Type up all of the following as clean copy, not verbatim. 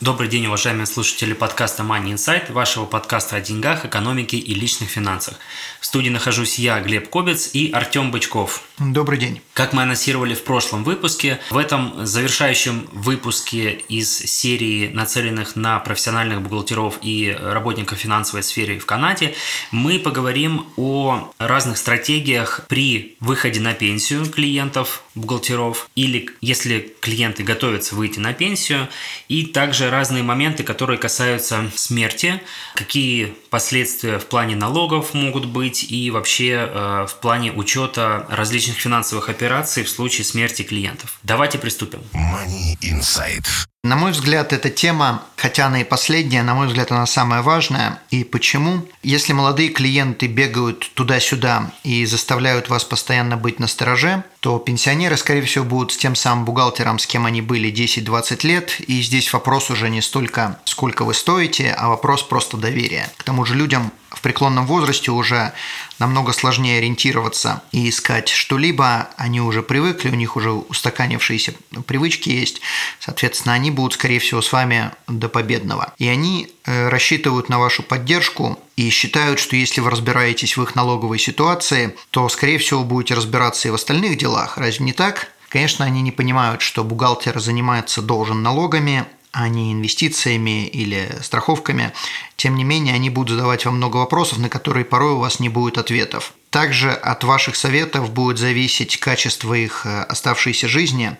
Добрый день, уважаемые слушатели подкаста Money Insight, вашего подкаста о деньгах, экономике и личных финансах. В студии нахожусь я, Глеб Кобец, и Артём Бычков. Добрый день. Как мы анонсировали в прошлом выпуске, в этом завершающем выпуске из серии, нацеленных на профессиональных бухгалтеров и работников финансовой сферы в Канаде, мы поговорим о разных стратегиях при выходе на пенсию клиентов, бухгалтеров, или если клиенты готовятся выйти на пенсию, и также разные моменты, которые касаются смерти, какие последствия в плане налогов могут быть и вообще в плане учета различных финансовых операций в случае смерти клиентов. Давайте приступим. Money Insight. На мой взгляд, эта тема, хотя она и последняя, на мой взгляд, она самая важная. И почему? Если молодые клиенты бегают туда-сюда и заставляют вас постоянно быть настороже, то пенсионеры, скорее всего, будут с тем самым бухгалтером, с кем они были 10-20 лет. И здесь вопрос уже не столько, сколько вы стоите, а вопрос просто доверия. К тому же людям в преклонном возрасте уже намного сложнее ориентироваться и искать что-либо. Они уже привыкли, у них уже устаканившиеся привычки есть. Соответственно, они будут, скорее всего, с вами до победного. И они рассчитывают на вашу поддержку и считают, что если вы разбираетесь в их налоговой ситуации, то, скорее всего, будете разбираться и в остальных делах. Разве не так? Конечно, они не понимают, что бухгалтер занимается должен налогами, а не инвестициями или страховками. Тем не менее, они будут задавать вам много вопросов, на которые порой у вас не будет ответов. Также от ваших советов будет зависеть качество их оставшейся жизни,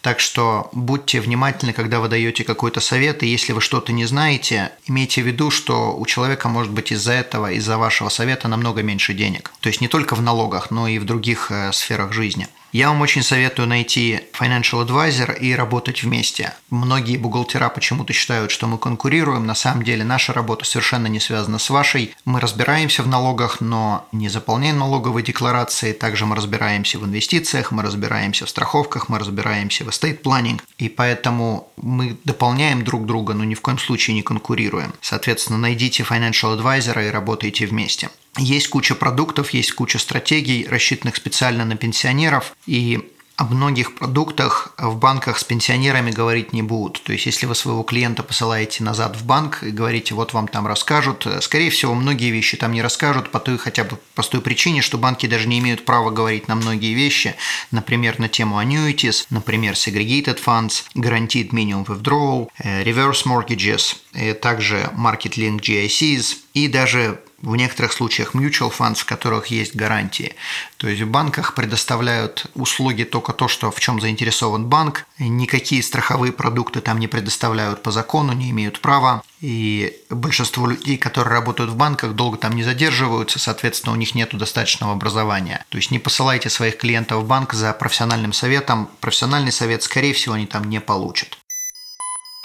так что будьте внимательны, когда вы даете какой-то совет, и если вы что-то не знаете, имейте в виду, что у человека может быть из-за этого, из-за вашего совета намного меньше денег. То есть не только в налогах, но и в других сферах жизни. Я вам очень советую найти financial advisor и работать вместе. Многие бухгалтера почему-то считают, что мы конкурируем. На самом деле наша работа совершенно не связана с вашей. Мы разбираемся в налогах, но не заполняем налоговые декларации. Также мы разбираемся в инвестициях, мы разбираемся в страховках, мы разбираемся в estate planning. И поэтому мы дополняем друг друга, но ни в коем случае не конкурируем. Соответственно, найдите financial advisor и работайте вместе. Есть куча продуктов, есть куча стратегий, рассчитанных специально на пенсионеров, и о многих продуктах в банках с пенсионерами говорить не будут. То есть, если вы своего клиента посылаете назад в банк и говорите, вот вам там расскажут, скорее всего, многие вещи там не расскажут по той хотя бы простой причине, что банки даже не имеют права говорить на многие вещи, например, на тему annuities, например, segregated funds, guaranteed minimum withdrawal, reverse mortgages, также market-linked GICs и даже в некоторых случаях mutual funds, в которых есть гарантии. То есть в банках предоставляют услуги только то, что в чем заинтересован банк. Никакие страховые продукты там не предоставляют по закону, не имеют права. И большинство людей, которые работают в банках, долго там не задерживаются, соответственно, у них нет достаточного образования. То есть не посылайте своих клиентов в банк за профессиональным советом. Профессиональный совет, скорее всего, они там не получат.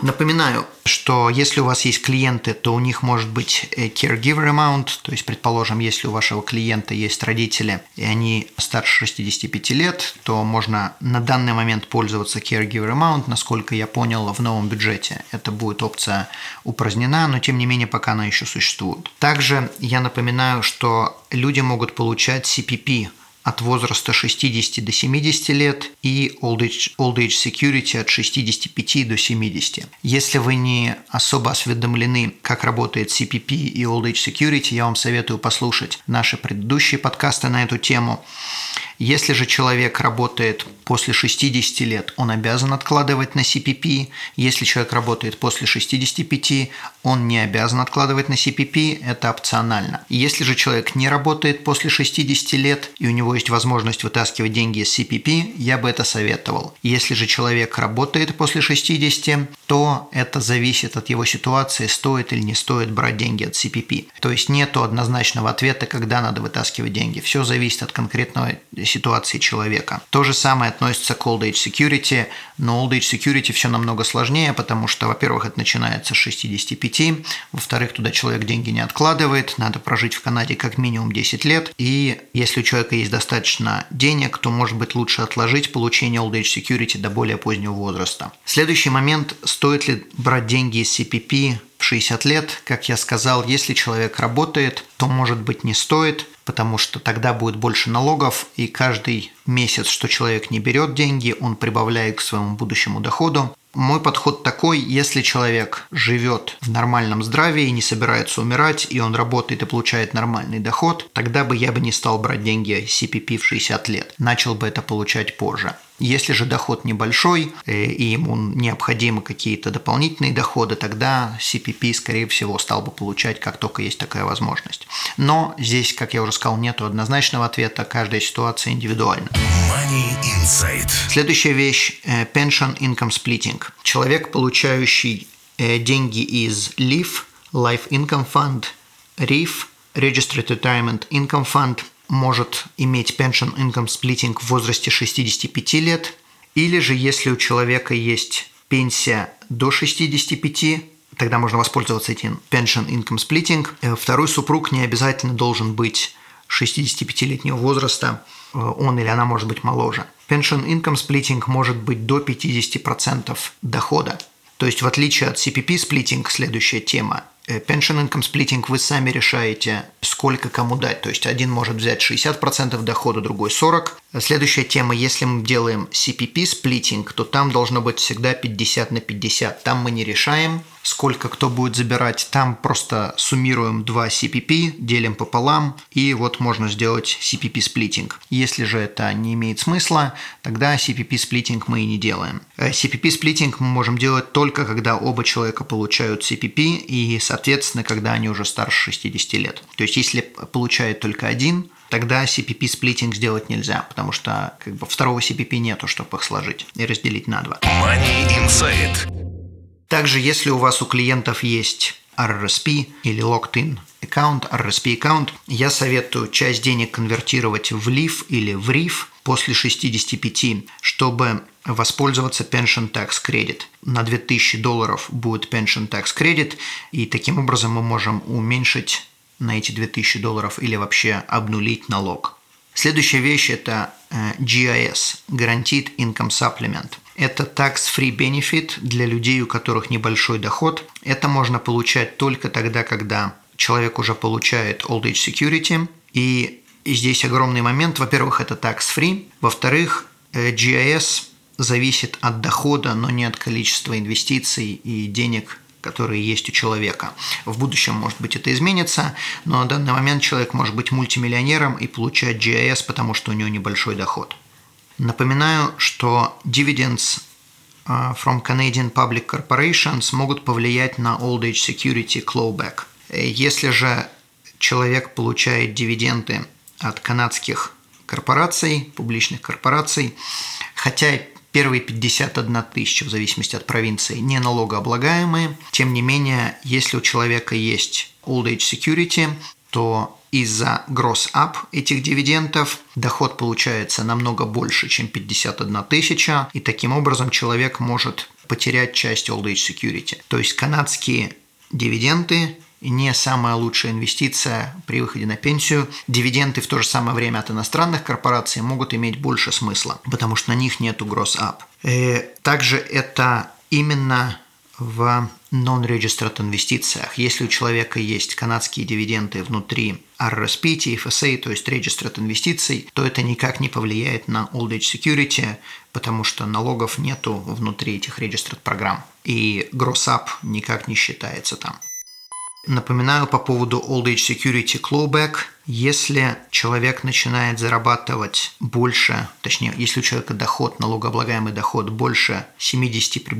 Напоминаю, что если у вас есть клиенты, то у них может быть Caregiver Amount, то есть, предположим, если у вашего клиента есть родители, и они старше 65 лет, то можно на данный момент пользоваться Caregiver Amount, насколько я понял, в новом бюджете. Это будет опция упразднена, но тем не менее, пока она еще существует. Также я напоминаю, что люди могут получать CPP от возраста 60 до 70 лет и Old Age Security от 65 до 70. Если вы не особо осведомлены, как работает CPP и Old Age Security, я вам советую послушать наши предыдущие подкасты на эту тему. Если же человек работает после 60 лет, он обязан откладывать на CPP. Если человек работает после 65, он не обязан откладывать на CPP, это опционально. Если же человек не работает после 60 лет и у него есть возможность вытаскивать деньги из CPP, я бы это советовал. Если же человек работает после 60, то это зависит от его ситуации, стоит или не стоит брать деньги от CPP. То есть нет однозначного ответа, когда надо вытаскивать деньги. Все зависит от конкретного ситуации человека. То же самое относится к Old Age Security, но Old Age Security все намного сложнее, потому что, во-первых, это начинается с 65, во-вторых, туда человек деньги не откладывает, надо прожить в Канаде как минимум 10 лет, и если у человека есть достаточно денег, то, может быть, лучше отложить получение Old Age Security до более позднего возраста. Следующий момент, стоит ли брать деньги из CPP в 60 лет, как я сказал, если человек работает, то, может быть, не стоит, потому что тогда будет больше налогов, и каждый месяц, что человек не берет деньги, он прибавляет к своему будущему доходу. Мой подход такой: если человек живет в нормальном здравии, не собирается умирать, и он работает и получает нормальный доход, тогда бы я не стал брать деньги CPP в 60 лет, начал бы это получать позже. Если же доход небольшой, и ему необходимы какие-то дополнительные доходы, тогда CPP, скорее всего, стал бы получать, как только есть такая возможность. Но здесь, как я уже сказал, нет однозначного ответа, каждая ситуация индивидуальна. Money Insight. Следующая вещь – Pension Income Splitting. Человек, получающий деньги из LIF, Life Income Fund, RRIF, Registered Retirement Income Fund, может иметь Pension Income Splitting в возрасте 65 лет, или же если у человека есть пенсия до 65, тогда можно воспользоваться этим Pension Income Splitting. Второй супруг не обязательно должен быть 65-летнего возраста, он или она может быть моложе. Pension Income Splitting может быть до 50% дохода. То есть в отличие от CPP Splitting, следующая тема, Pension Income Splitting вы сами решаете, сколько кому дать. То есть один может взять 60% дохода, другой 40%. Следующая тема, если мы делаем CPP Splitting, то там должно быть всегда 50/50. Там мы не решаем, сколько кто будет забирать. Там просто суммируем два CPP, делим пополам, и вот можно сделать CPP Splitting. Если же это не имеет смысла, тогда CPP Splitting мы и не делаем. CPP Splitting мы можем делать только, когда оба человека получают CPP, и, соответственно, когда они уже старше 60 лет. То есть, если получает только один, тогда CPP Splitting сделать нельзя, потому что второго CPP нету, чтобы их сложить и разделить на два. Money Insight. Также, если у вас у клиентов есть RRSP или Locked-in аккаунт, RRSP аккаунт, я советую часть денег конвертировать в LIF или в RRIF после 65, чтобы воспользоваться Pension Tax Credit. На $2000 будет Pension Tax Credit, и таким образом мы можем уменьшить на эти $2000 или вообще обнулить налог. Следующая вещь – это GIS, Guaranteed Income Supplement. Это tax-free benefit для людей, у которых небольшой доход. Это можно получать только тогда, когда человек уже получает Old Age Security. И здесь огромный момент. Во-первых, это tax-free. Во-вторых, GIS зависит от дохода, но не от количества инвестиций и денег, которые есть у человека. В будущем, может быть, это изменится, но на данный момент человек может быть мультимиллионером и получать GIS, потому что у него небольшой доход. Напоминаю, что dividends from Canadian Public Corporations могут повлиять на Old Age Security clawback. Если же человек получает дивиденды от канадских корпораций, публичных корпораций, хотя первые 51 000, в зависимости от провинции, не налогооблагаемые. Тем не менее, если у человека есть Old Age Security, то из-за gross-up этих дивидендов доход получается намного больше, чем 51 000, и таким образом человек может потерять часть Old Age Security. То есть канадские дивиденды не самая лучшая инвестиция при выходе на пенсию. Дивиденды в то же самое время от иностранных корпораций могут иметь больше смысла, потому что на них нету gross-up. Также это именно в non-registered инвестициях. Если у человека есть канадские дивиденды внутри RRSP, TFSA, то есть registered инвестиций, то это никак не повлияет на Old Age Security, потому что налогов нету внутри этих registered программ. И gross-up никак не считается там. Напоминаю по поводу Old Age Security clawback. Если человек начинает зарабатывать больше, точнее, если у человека доход, налогооблагаемый доход больше 73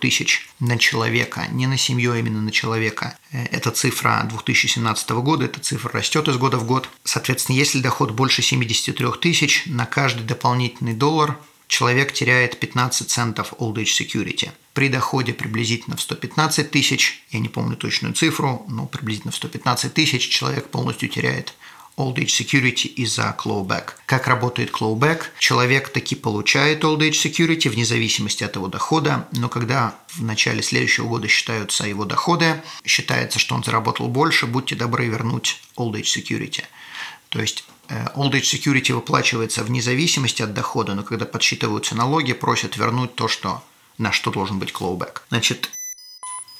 тысяч на человека, не на семью, а именно на человека, это цифра 2017 года, эта цифра растет из года в год. Соответственно, если доход больше 73 000, на каждый дополнительный $1 человек теряет 15 центов Old Age Security. При доходе приблизительно в 115 000, я не помню точную цифру, но приблизительно в 115 000 человек полностью теряет Old Age Security и за clawback. Как работает clawback? Человек таки получает Old Age Security вне зависимости от его дохода, но когда в начале следующего года считаются его доходы, считается, что он заработал больше, будьте добры вернуть Old Age Security. То есть Old Age Security выплачивается вне зависимости от дохода, но когда подсчитываются налоги, просят вернуть то, что, на что должен быть clawback. Значит,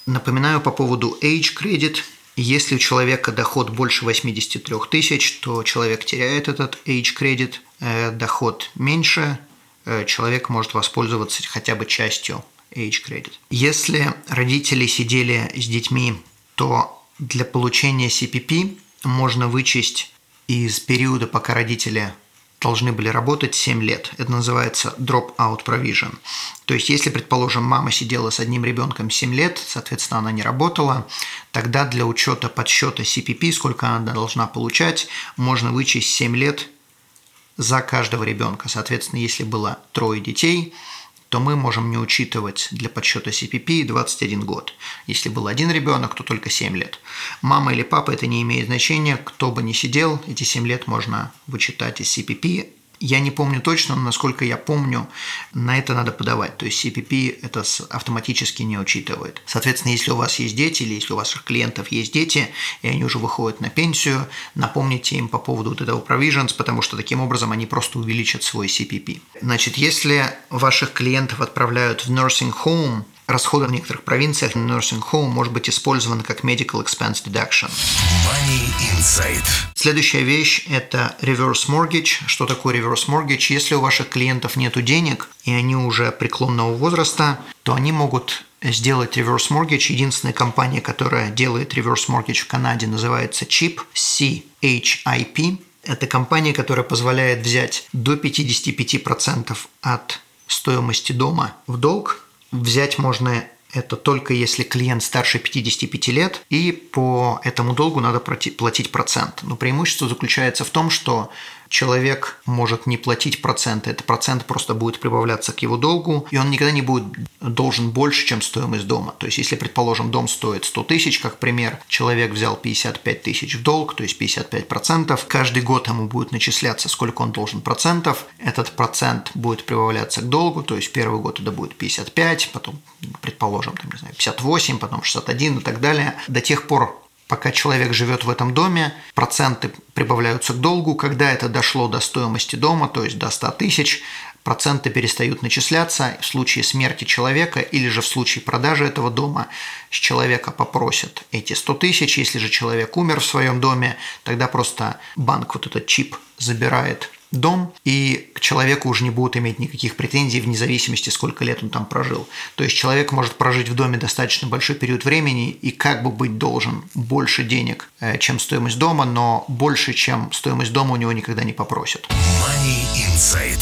напоминаю по поводу Age Credit. Если у человека доход больше 83 тысяч, то человек теряет этот Age Credit. Доход меньше, человек может воспользоваться хотя бы частью Age Credit. Если родители сидели с детьми, то для получения CPP можно вычесть из периода, пока родители должны были работать, 7 лет. Это называется drop-out provision. То есть, если, предположим, мама сидела с одним ребенком 7 лет, соответственно, она не работала, тогда для учета подсчета CPP, сколько она должна получать, можно вычесть 7 лет за каждого ребенка. Соответственно, если было 3 детей, то мы можем не учитывать для подсчета CPP 21 год. Если был один ребенок, то только 7 лет. Мама или папа, это не имеет значения, кто бы ни сидел, эти 7 лет можно вычитать из CPP. Я не помню точно, но насколько я помню, на это надо подавать. То есть CPP это автоматически не учитывает. Соответственно, если у вас есть дети или если у ваших клиентов есть дети, и они уже выходят на пенсию, напомните им по поводу вот этого provisions, потому что таким образом они просто увеличат свой CPP. Значит, если ваших клиентов отправляют в nursing home, расходы в некоторых провинциях на nursing home может быть использованы как medical expense deduction. Money Insight. Следующая вещь – это reverse mortgage. Что такое reverse mortgage? Если у ваших клиентов нет денег, и они уже преклонного возраста, то они могут сделать reverse mortgage. Единственная компания, которая делает reverse mortgage в Канаде, называется CHIP, C-H-I-P. Это компания, которая позволяет взять до 55% от стоимости дома в долг. Взять можно это только если клиент старше 55 лет, и по этому долгу надо платить процент. Но преимущество заключается в том, что человек может не платить проценты, этот процент просто будет прибавляться к его долгу, и он никогда не будет должен больше, чем стоимость дома. То есть, если, предположим, дом стоит 100 тысяч, как пример, человек взял 55 тысяч в долг, то есть 55%, каждый год ему будет начисляться, сколько он должен процентов, этот процент будет прибавляться к долгу, то есть первый год это будет 55, потом, предположим, там, не знаю, 58, потом 61 и так далее, до тех пор, пока человек живет в этом доме, проценты прибавляются к долгу. Когда это дошло до стоимости дома, то есть до 100 тысяч, проценты перестают начисляться. В случае смерти человека или же в случае продажи этого дома с человека попросят эти 100 тысяч. Если же человек умер в своем доме, тогда просто банк вот этот чип забирает дом, и к человеку уже не будут иметь никаких претензий вне зависимости, сколько лет он там прожил. То есть человек может прожить в доме достаточно большой период времени и как бы быть должен больше денег, чем стоимость дома, но больше, чем стоимость дома у него никогда не попросят. Money Insight.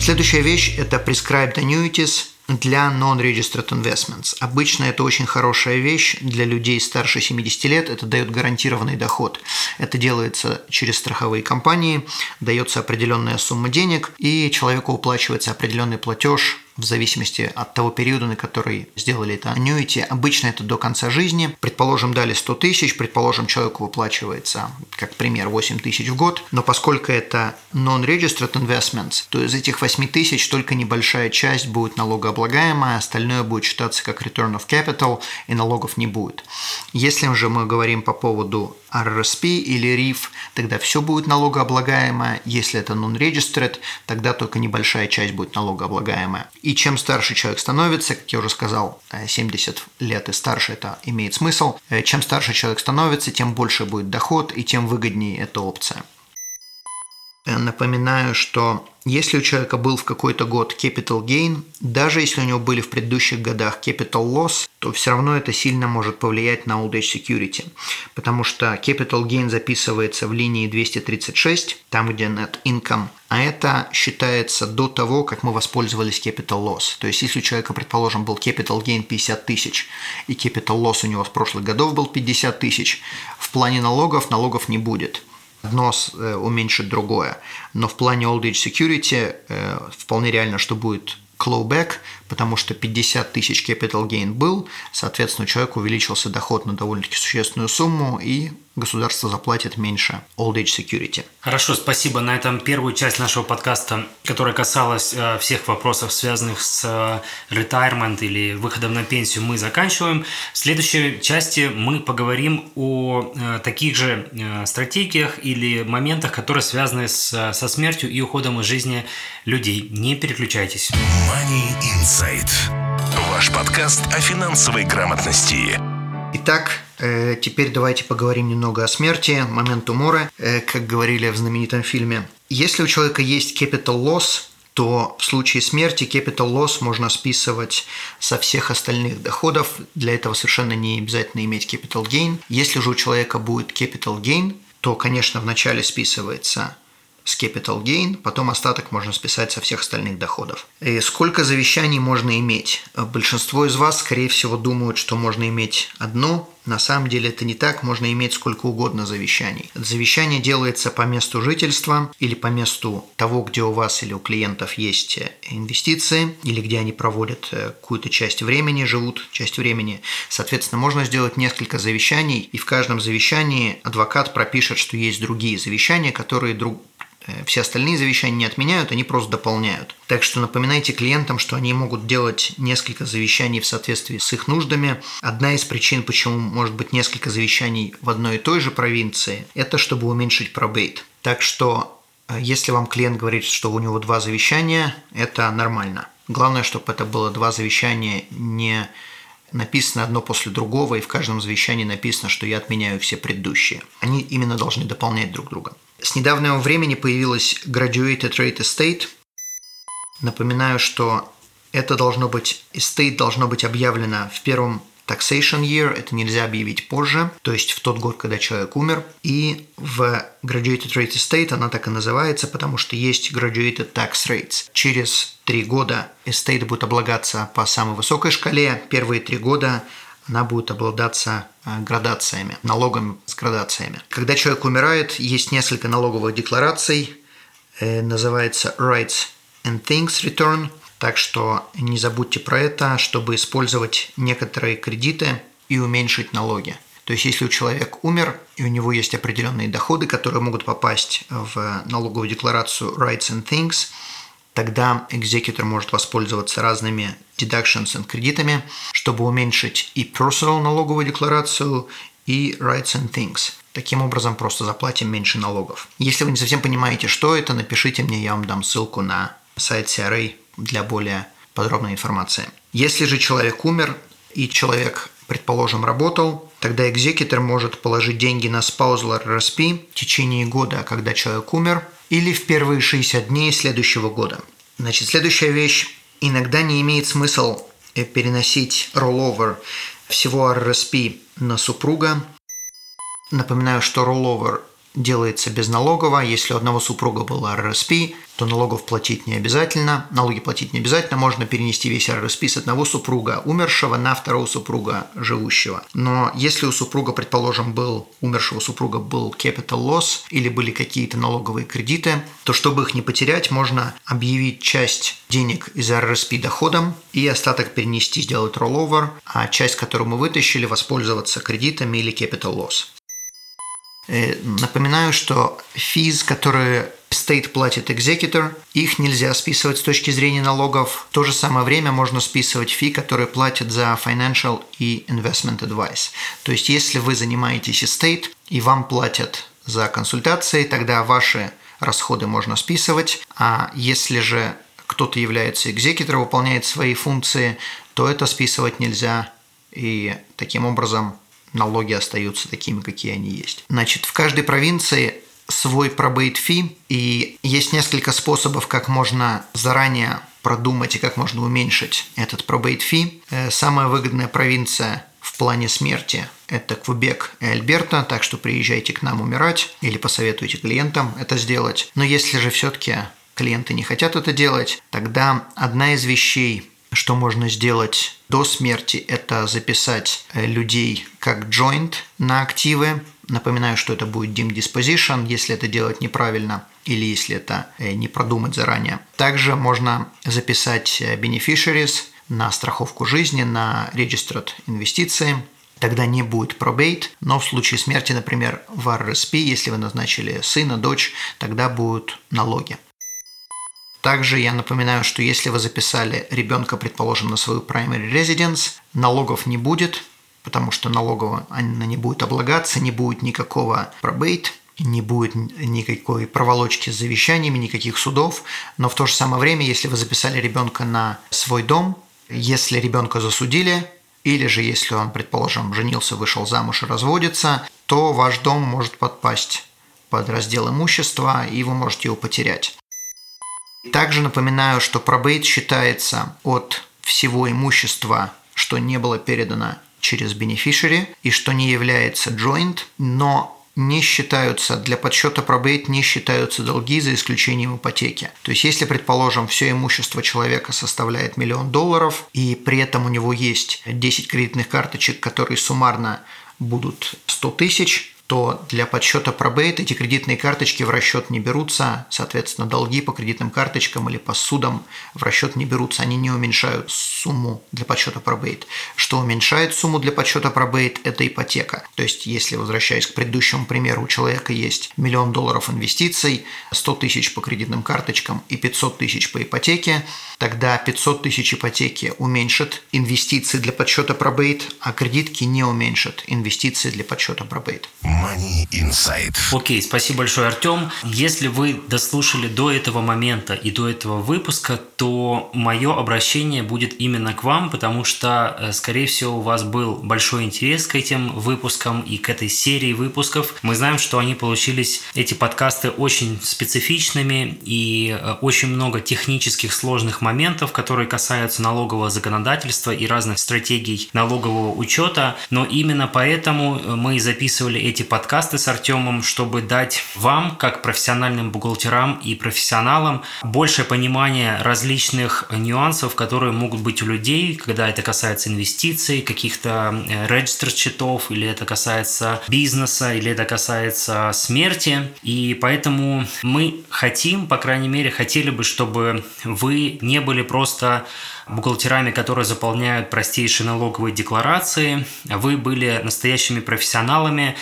Следующая вещь – это prescribed annuities для non-registered investments. Обычно это очень хорошая вещь для людей старше 70 лет. Это дает гарантированный доход. Это делается через страховые компании, дается определенная сумма денег, и человеку уплачивается определенный платеж в зависимости от того периода, на который сделали это аннюити. Обычно это до конца жизни. Предположим, дали 100 тысяч, предположим, человеку выплачивается, как пример, 8 тысяч в год, но поскольку это non-registered investments, то из этих 8 тысяч только небольшая часть будет налогооблагаемая, остальное будет считаться как return of capital, и налогов не будет. Если же мы говорим по поводу RRSP или RRIF, тогда все будет налогооблагаемое. Если это non-registered, тогда только небольшая часть будет налогооблагаемая. И чем старше человек становится, как я уже сказал, 70 лет и старше, это имеет смысл. Чем старше человек становится, тем больше будет доход и тем выгоднее эта опция. Напоминаю, что если у человека был в какой-то год capital gain, даже если у него были в предыдущих годах capital loss, то все равно это сильно может повлиять на Old Age Security, потому что capital gain записывается в линии 236, там где net income, а это считается до того, как мы воспользовались capital loss. То есть, если у человека, предположим, был capital gain 50 тысяч и capital loss у него с прошлых годов был 50 тысяч, в плане налогов не будет. Одно уменьшит другое. Но в плане Old Age Security вполне реально, что будет clawback, потому что 50 тысяч capital gain был, соответственно, у человека увеличился доход на довольно-таки существенную сумму, и государство заплатит меньше Old Age Security. Хорошо, спасибо. На этом первую часть нашего подкаста, которая касалась всех вопросов, связанных с retirement или выходом на пенсию, мы заканчиваем. В следующей части мы поговорим о таких же стратегиях или моментах, которые связаны со смертью и уходом из жизни людей. Не переключайтесь. Money Insight. Ваш подкаст о финансовой грамотности. Итак, теперь давайте поговорим немного о смерти, момент умора, как говорили в знаменитом фильме. Если у человека есть capital loss, то в случае смерти capital loss можно списывать со всех остальных доходов. Для этого совершенно не обязательно иметь capital gain. Если же у человека будет capital gain, то, конечно, вначале списывается с capital gain, потом остаток можно списать со всех остальных доходов. И сколько завещаний можно иметь? Большинство из вас, скорее всего, думают, что можно иметь одно. На самом деле это не так, можно иметь сколько угодно завещаний. Завещание делается по месту жительства или по месту того, где у вас или у клиентов есть инвестиции, или где они проводят какую-то часть времени, живут часть времени. Соответственно, можно сделать несколько завещаний, и в каждом завещании адвокат пропишет, что есть другие завещания, которые все остальные завещания не отменяют, они просто дополняют. Так что напоминайте клиентам, что они могут делать несколько завещаний в соответствии с их нуждами. Одна из причин, почему может быть несколько завещаний в одной и той же провинции, это чтобы уменьшить пробейт. Так что если вам клиент говорит, что у него два завещания, это нормально. Главное, чтобы это было два завещания не написано одно после другого, и в каждом завещании написано, что я отменяю все предыдущие. Они именно должны дополнять друг друга. С недавнего времени появилась Graduated Rate Estate. Напоминаю, что это должно быть, estate должно быть объявлено в первом taxation year, это нельзя объявить позже, то есть в тот год, когда человек умер. И в Graduated Rate Estate она так и называется, потому что есть Graduated Tax Rates. Через 3 года estate будет облагаться по самой высокой шкале, первые 3 года она будет обладаться градациями, налогом с градациями. Когда человек умирает, есть несколько налоговых деклараций, называется Rights and Things Return, так что не забудьте про это, чтобы использовать некоторые кредиты и уменьшить налоги. То есть, если человек умер, и у него есть определенные доходы, которые могут попасть в налоговую декларацию Rights and Things, тогда Executor может воспользоваться разными deductions и кредитами, чтобы уменьшить и personal налоговую декларацию, и Rights and Things. Таким образом, просто заплатим меньше налогов. Если вы не совсем понимаете, что это, напишите мне, я вам дам ссылку на сайт CRA для более подробной информации. Если же человек умер, и человек, предположим, работал, тогда Executor может положить деньги на Spousal RRSP в течение года, когда человек умер, или в первые 60 дней следующего года. Значит, следующая вещь. Иногда не имеет смысла переносить rollover всего RRSP на супруга. Напоминаю, что rollover делается безналогово. Если у одного супруга был RRSP, то налогов платить не обязательно. Налоги платить не обязательно. Можно перенести весь RRSP с одного супруга умершего на второго супруга живущего. Но если у супруга, предположим, умершего супруга был capital loss или были какие-то налоговые кредиты, то чтобы их не потерять, можно объявить часть денег из RRSP доходом и остаток перенести, сделать rollover, а часть, которую мы вытащили, воспользоваться кредитами или capital loss. Напоминаю, что fees, которые estate платит Executor, их нельзя списывать с точки зрения налогов. В то же самое время можно списывать фи, которые платят за financial и investment advice. То есть, если вы занимаетесь estate и вам платят за консультации, тогда ваши расходы можно списывать. А если же кто-то является Executor, выполняет свои функции, то это списывать нельзя. И таким образом налоги остаются такими, какие они есть. Значит, в каждой провинции свой probate fee, и есть несколько способов, как можно заранее продумать и как можно уменьшить этот probate fee. Самая выгодная провинция в плане смерти – это Квебек и Альберта, так что приезжайте к нам умирать или посоветуйте клиентам это сделать. Но если же все-таки клиенты не хотят это делать, тогда одна из вещей, что можно сделать до смерти, это записать людей как joint на активы. Напоминаю, что это будет dim disposition, если это делать неправильно или если это не продумать заранее. Также можно записать beneficiaries на страховку жизни, на registered инвестиции, тогда не будет probate, но в случае смерти, например, в RRSP, если вы назначили сына, дочь, тогда будут налоги. Также я напоминаю, что если вы записали ребенка, предположим, на свою primary residence, налогов не будет, потому что налогово она не будет облагаться, не будет никакого probate, не будет никакой проволочки с завещаниями, никаких судов. Но в то же самое время, если вы записали ребенка на свой дом, если ребенка засудили, или же если он, предположим, женился, вышел замуж и разводится, то ваш дом может подпасть под раздел имущества, и вы можете его потерять. Также напоминаю, что пробейт считается от всего имущества, что не было передано через бенефишери и что не является joint, но не считаются, для подсчета пробейт не считаются долги за исключением ипотеки. То есть, если, предположим, все имущество человека составляет $1 000 000, и при этом у него есть 10 кредитных карточек, которые суммарно будут 100 000, то для подсчета пробейт эти кредитные карточки в расчет не берутся, соответственно, долги по кредитным карточкам или по судам в расчет не берутся, они не уменьшают сумму для подсчета пробейт. Что уменьшает сумму для подсчета пробейт – это ипотека. То есть, если, возвращаясь к предыдущему примеру, у человека есть $1 000 000 инвестиций, 100 000 по кредитным карточкам и 500 000 по ипотеке, тогда 500 000 ипотеки уменьшит инвестиции для подсчета пробейт, а кредитки не уменьшат инвестиции для подсчета пробейт. Money Inside. Окей, спасибо большое, Артём. Если вы дослушали до этого момента и до этого выпуска, то мое обращение будет именно к вам, потому что, скорее всего, у вас был большой интерес к этим выпускам и к этой серии выпусков. Мы знаем, что они получились, эти подкасты, очень специфичными, и очень много технических сложных моментов, которые касаются налогового законодательства и разных стратегий налогового учета. Но именно поэтому мы записывали эти подкасты с Артёмом, чтобы дать вам, как профессиональным бухгалтерам и профессионалам, большее понимание различных нюансов, которые могут быть у людей, когда это касается инвестиций, каких-то регистр-счетов, или это касается бизнеса, или это касается смерти. И поэтому мы хотим, по крайней мере, хотели бы, чтобы вы не были просто бухгалтерами, которые заполняют простейшие налоговые декларации. Вы были настоящими профессионалами,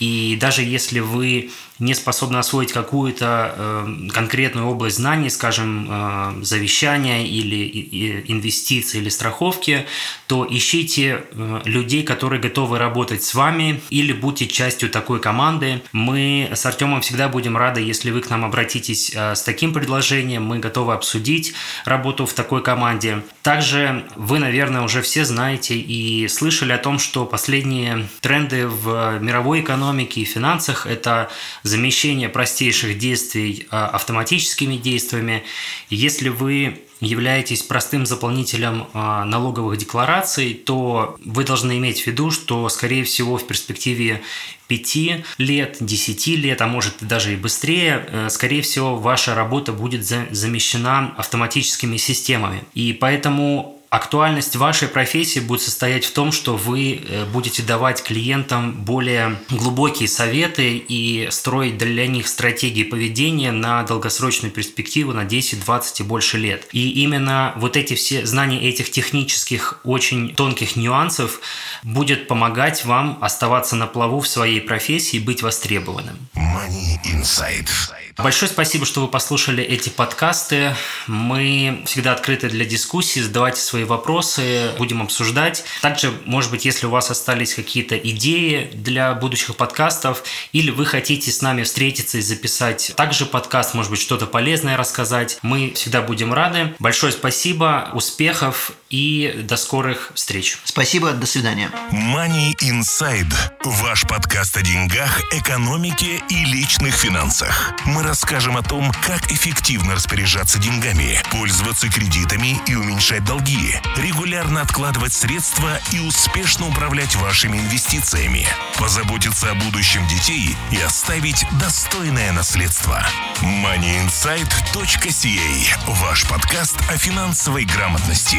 и даже если вы не способны освоить какую-то конкретную область знаний, скажем, завещания или инвестиции или страховки, то ищите людей, которые готовы работать с вами, или будьте частью такой команды. Мы с Артёмом всегда будем рады, если вы к нам обратитесь с таким предложением. Мы готовы обсудить работу в такой команде. Также вы, наверное, уже все знаете и слышали о том, что последние тренды в мировой экономике и финансах – это замещение простейших действий автоматическими действиями. Если вы являетесь простым заполнителем налоговых деклараций, то вы должны иметь в виду, что, скорее всего, в перспективе 5 лет, 10 лет, а может даже и быстрее, скорее всего, ваша работа будет замещена автоматическими системами. И поэтому актуальность вашей профессии будет состоять в том, что вы будете давать клиентам более глубокие советы и строить для них стратегии поведения на долгосрочную перспективу, на 10, 20 и больше лет. И именно вот эти все знания этих технических, очень тонких нюансов будет помогать вам оставаться на плаву в своей профессии и быть востребованным. Money Inside. Большое спасибо, что вы послушали эти подкасты. Мы всегда открыты для дискуссий. Задавайте свои вопросы, будем обсуждать. Также, может быть, если у вас остались какие-то идеи для будущих подкастов, или вы хотите с нами встретиться и записать также подкаст, может быть, что-то полезное рассказать, мы всегда будем рады. Большое спасибо, успехов и до скорых встреч. Спасибо, до свидания. Money Inside. Ваш подкаст о деньгах, экономике и личных финансах. Мы расскажем о том, как эффективно распоряжаться деньгами, пользоваться кредитами и уменьшать долги, регулярно откладывать средства и успешно управлять вашими инвестициями, позаботиться о будущем детей и оставить достойное наследство. MoneyInside.ca. Ваш подкаст о финансовой грамотности.